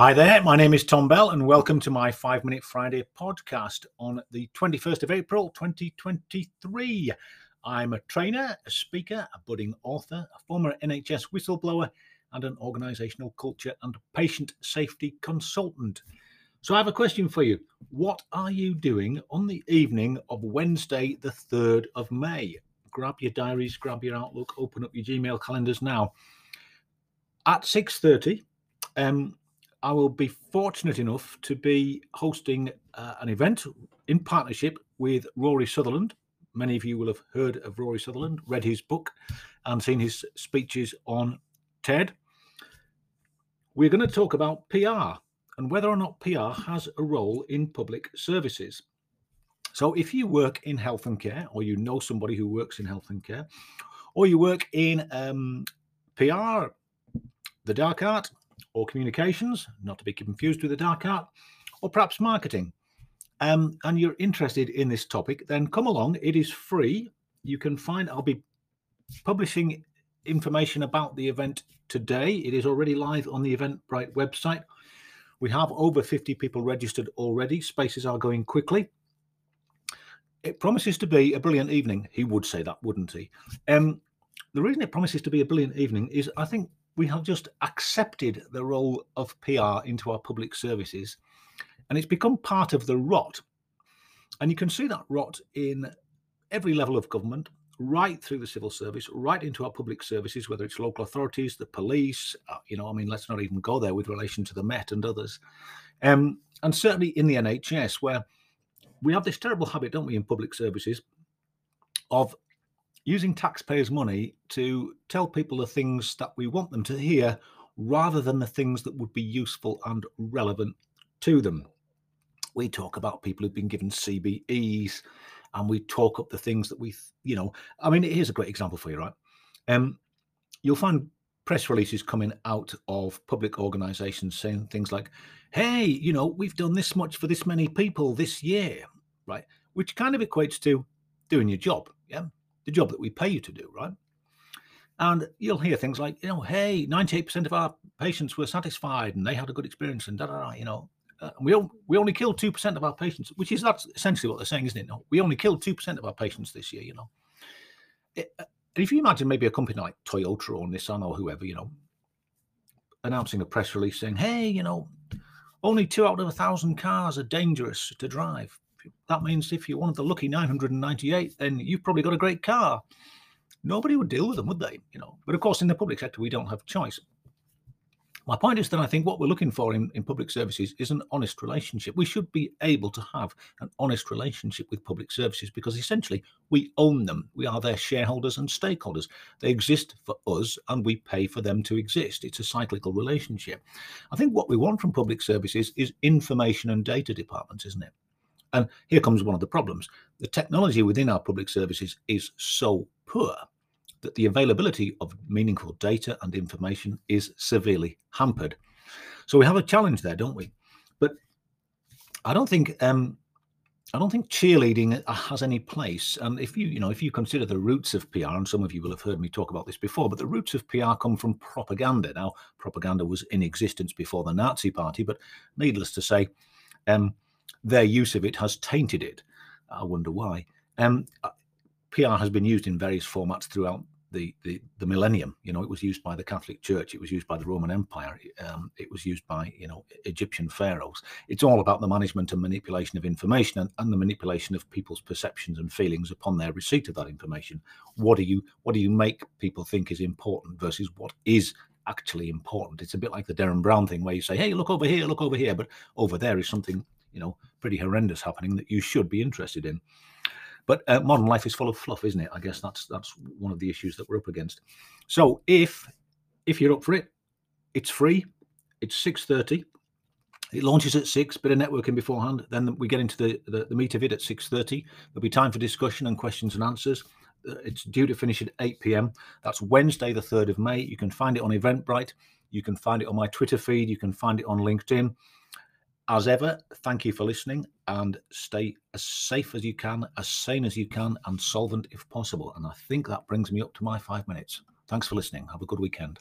Hi there, my name is Tom Bell and welcome to my 5-Minute Friday podcast on the 21st of April 2023. I'm a trainer, a speaker, a budding author, a former NHS whistleblower and an organisational culture and patient safety consultant. So I have a question for you. What are you doing on the evening of Wednesday the 3rd of May? Grab your diaries, grab your Outlook, open up your Gmail calendars now. At 6:30, I will be fortunate enough to be hosting an event in partnership with Rory Sutherland. Many of you will have heard of Rory Sutherland, read his book and seen his speeches on TED. We're going to talk about PR and whether or not PR has a role in public services. So if you work in health and care, or you know somebody who works in health and care, or you work in PR, the dark art, or communications, not to be confused with the dark art, or perhaps marketing, and you're interested in this topic, then come along. It is free. You can find, I'll be publishing information about the event today. It is already live on the Eventbrite website. We have over 50 people registered already. Spaces are going quickly. It promises to be a brilliant evening. He would say that, wouldn't he? The reason it promises to be a brilliant evening is I think we have just accepted the role of PR into our public services, and it's become part of the rot. And you can see that rot in every level of government, right through the civil service, right into our public services, whether it's local authorities, the police, let's not even go there with relation to the Met and others. And certainly in the NHS, where we have this terrible habit, don't we, in public services, of using taxpayers' money to tell people the things that we want them to hear rather than the things that would be useful and relevant to them. We talk about people who've been given CBEs and we talk up the things that we, here's a great example for you, right? You'll find press releases coming out of public organisations saying things like, hey, we've done this much for this many people this year, right? Which kind of equates to doing your job, yeah? The job that we pay you to do, right? And you'll hear things like, hey, 98% of our patients were satisfied and they had a good experience and we only killed 2% of our patients, which is that's essentially what they're saying, isn't it? No, we only killed 2% of our patients this year, If you imagine maybe a company like Toyota or Nissan or whoever, announcing a press release saying, hey, only 2 out of 1,000 cars are dangerous to drive. That means if you're one of the lucky 998, then you've probably got a great car. Nobody would deal with them, would they? But of course, in the public sector, we don't have choice. My point is that I think what we're looking for in public services is an honest relationship. We should be able to have an honest relationship with public services because essentially we own them. We are their shareholders and stakeholders. They exist for us and we pay for them to exist. It's a cyclical relationship. I think what we want from public services is information and data departments, isn't it? And here comes one of the problems. The technology within our public services is so poor that the availability of meaningful data and information is severely hampered. So we have a challenge there, don't we? But I don't think cheerleading has any place. And if you consider the roots of PR, and some of you will have heard me talk about this before, but the roots of PR come from propaganda. Now, propaganda was in existence before the Nazi Party, but needless to say, their use of it has tainted it. I wonder why. PR has been used in various formats throughout the millennium. It was used by the Catholic Church. It was used by the Roman Empire. It was used by, Egyptian pharaohs. It's all about the management and manipulation of information and the manipulation of people's perceptions and feelings upon their receipt of that information. What do you make people think is important versus what is actually important? It's a bit like the Derren Brown thing where you say, hey, look over here, but over there is something pretty horrendous happening that you should be interested in. But modern life is full of fluff, isn't it? I guess that's one of the issues that we're up against. So if you're up for it, it's free. It's 6:30. It launches at 6, bit of networking beforehand. Then we get into the meat of it at 6:30. There'll be time for discussion and questions and answers. It's due to finish at 8 p.m. That's Wednesday, the 3rd of May. You can find it on Eventbrite. You can find it on my Twitter feed. You can find it on LinkedIn. As ever, thank you for listening and stay as safe as you can, as sane as you can, and solvent if possible. And I think that brings me up to my 5 minutes. Thanks for listening. Have a good weekend.